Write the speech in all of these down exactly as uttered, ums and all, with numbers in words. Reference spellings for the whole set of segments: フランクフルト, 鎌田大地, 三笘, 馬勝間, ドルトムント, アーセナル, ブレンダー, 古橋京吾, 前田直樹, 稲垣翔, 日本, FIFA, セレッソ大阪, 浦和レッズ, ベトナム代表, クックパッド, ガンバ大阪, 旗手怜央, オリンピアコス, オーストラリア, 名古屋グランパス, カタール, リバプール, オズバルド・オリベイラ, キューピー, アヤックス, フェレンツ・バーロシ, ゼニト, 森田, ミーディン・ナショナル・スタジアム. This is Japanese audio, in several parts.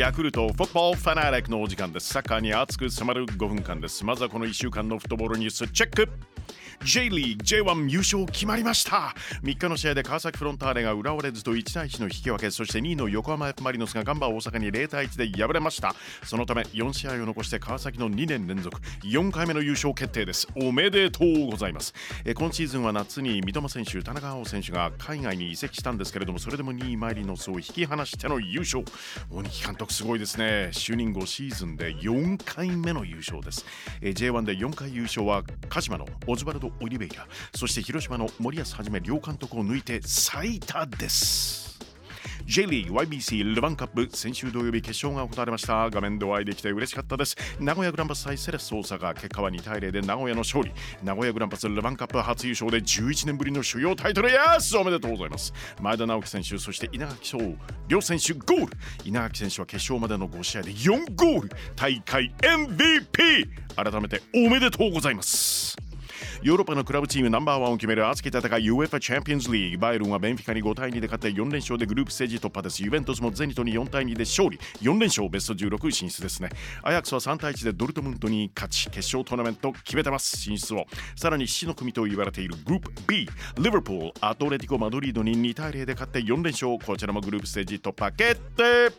ヤクルトフォッボールファナリックのお時間です。サッカーに熱く迫るごふんかんです。まずはこのいっしゅうかんのフットボールニュースチェック。J リーグ ジェイワン 優勝決まりました。みっかの試合で川崎フロンターレが浦和レッズといちたいいちの引き分け、そしてにいの横浜マリノスがガンバ大阪にゼロたいいちで敗れました。そのためよんしあいを残して川崎のにねんれんぞくよんかいめの優勝決定です。おめでとうございます。え今シーズンは夏に三笘選手、田中碧選手が海外に移籍したんですけれども、それでもにいマリノスを引き離しての優勝。鬼木監督すごいですね。就任後シーズンでよんかいめの優勝です。え ジェイワン でよんかい優勝は鹿島のオズバルド・オリベイラ、そして広島の森保一両監督を抜いて最多です。 J リーグ ワイビーシー ルヴァンカップ、先週土曜日決勝が行われました。画面でお会いできて嬉しかったです。名古屋グランパス対セレッソ大阪、結果はにたいゼロで名古屋の勝利。名古屋グランパスルヴァンカップ初優勝でじゅういちねんぶりの主要タイトル、やーすおめでとうございます。前田直樹選手、そして稲垣翔両選手ゴール。稲垣選手は決勝までのごしあいでよんゴール、大会 エムブイピー、 改めておめでとうございます。ヨーロッパのクラブチームナンバーワンを決める熱き戦い UEFA チャンピオンズリーグ。バイエルンはベンフィカにごたいにで勝ってよんれんしょうでグループステージ突破です。ユベントスもゼニトによんたいにで勝利、よんれんしょう、ベストじゅうろく進出ですね。アヤックスはさんたいいちでドルトムントに勝ち、決勝トーナメント決めてます。進出をさらに死の組と言われているグループ B、 リバプールアトレティコマドリードににたいゼロで勝ってよんれんしょう、こちらもグループステージ突破決定。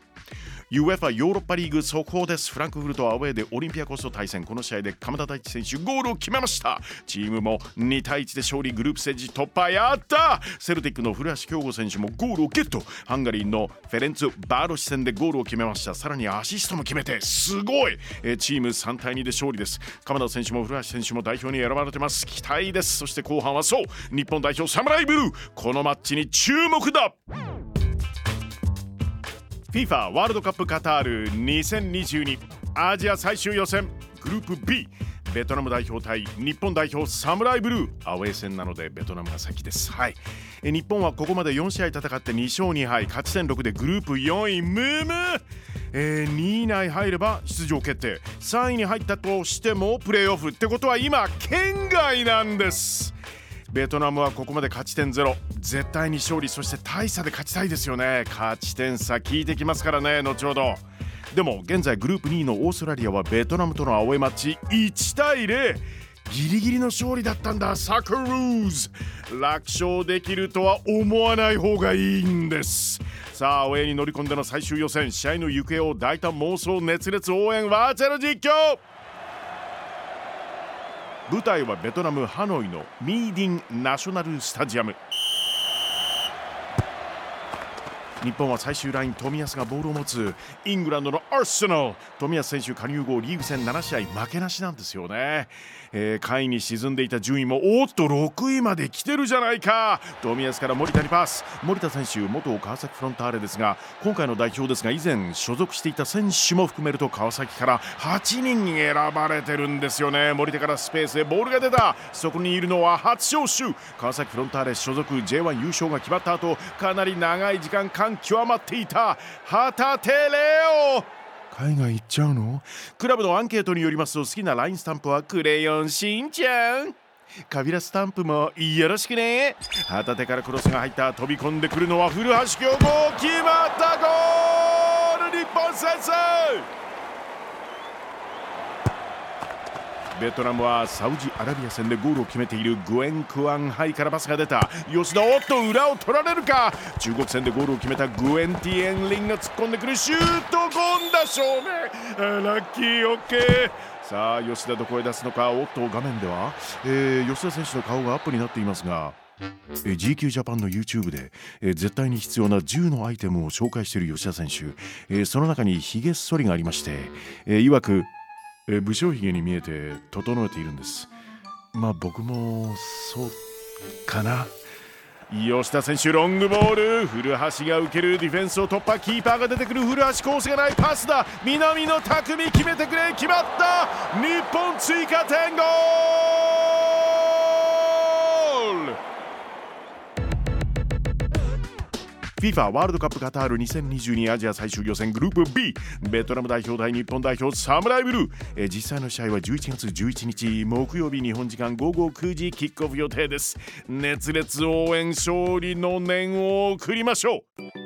UEFA ヨーロッパリーグ速報です。フランクフルトアウェーでオリンピアコスと対戦、この試合で鎌田大地選手ゴールを決めました。チームもにたいいちで勝利、グループステージ突破、やった。セルティックの古橋京吾選手もゴールをゲット、ハンガリーのフェレンツ・バーロシ戦でゴールを決めました。さらにアシストも決めてすごい、えチームさんたいにで勝利です。鎌田選手も古橋選手も代表に選ばれてます。期待です。そして後半はそう日本代表サムライブルー、このマッチに注目だ。FIFA ワールドカップカタールにせんにじゅうにアジア最終予選グループ B、 ベトナム代表対日本代表サムライブルー、アウェー戦なのでベトナムが先です。はい、え日本はここまでよんしあい戦ってにしょうにはい、勝ち点ろくでグループよんい、ムム、えー、にい以内入れば出場決定、さんいに入ったとしてもプレーオフってことは今圏外なんです。ベトナムはここまで勝ち点ゼロ、絶対に勝利、そして大差で勝ちたいですよね。勝ち点差効いてきますからね、後ほど。でも現在グループにいのオーストラリアはベトナムとのアウェーマッチいちたいゼロ、ギリギリの勝利だったんだ。サクルーズ、楽勝できるとは思わない方がいいんです。さあアウェーに乗り込んでの最終予選、試合の行方を大胆妄想熱烈応援バーチャル実況。舞台はベトナム・ハノイのミーディン・ナショナル・スタジアム。日本は最終ライン、冨安がボールを持つ。イングランドのアーセナル、冨安選手加入後リーグ戦ななしあい負けなしなんですよね。えー、下位に沈んでいた順位もおっとろくいまで来てるじゃないか。冨安から森田にパス。森田選手、元川崎フロンターレですが今回の代表ですが、以前所属していた選手も含めると川崎からはちにんに選ばれてるんですよね。森田からスペースでボールが出た。そこにいるのは初招集、川崎フロンターレ所属。 ジェイワン 優勝が決まった後かなり長い時間間極まっていた旗手怜央、海外行っちゃうの？クラブのアンケートによりますと、好きなラインスタンプはクレヨンしんちゃん、カビラスタンプもよろしくね。旗手からクロスが入った。飛び込んでくるのは古橋京吾、決まったゴール、日本先制。ベトナムはサウジアラビア戦でゴールを決めているグエン・クアンハイからパスが出た。吉田、おっと裏を取られるか。中国戦でゴールを決めたグエン・ティエンリンが突っ込んでくる、シュート、権田正面、ラッキー、オッケー。さあ吉田、どこへ出すのか。おっと画面では、えー、吉田選手の顔がアップになっていますが、ジーキュー ジャパンの YouTube で絶対に必要なじゅうのアイテムを紹介している吉田選手、その中にひげ剃りがありまして、いわくえ武将髭に見えて整えているんです。まあ僕もそうかな。吉田選手、ロングボール、古橋が受ける、ディフェンスを突破、キーパーが出てくる、古橋コースがない、パスだ、南野拓実決めてくれ、決まった、日本追加点ゴール。FIFA ワールドカップカタールにせんにじゅうにアジア最終予選グループ B、 ベトナム代表対日本代表サムライブルー。え実際の試合はじゅういちがつじゅういちにち木曜日、日本時間ごごくじキックオフ予定です。熱烈応援、勝利の念を送りましょう。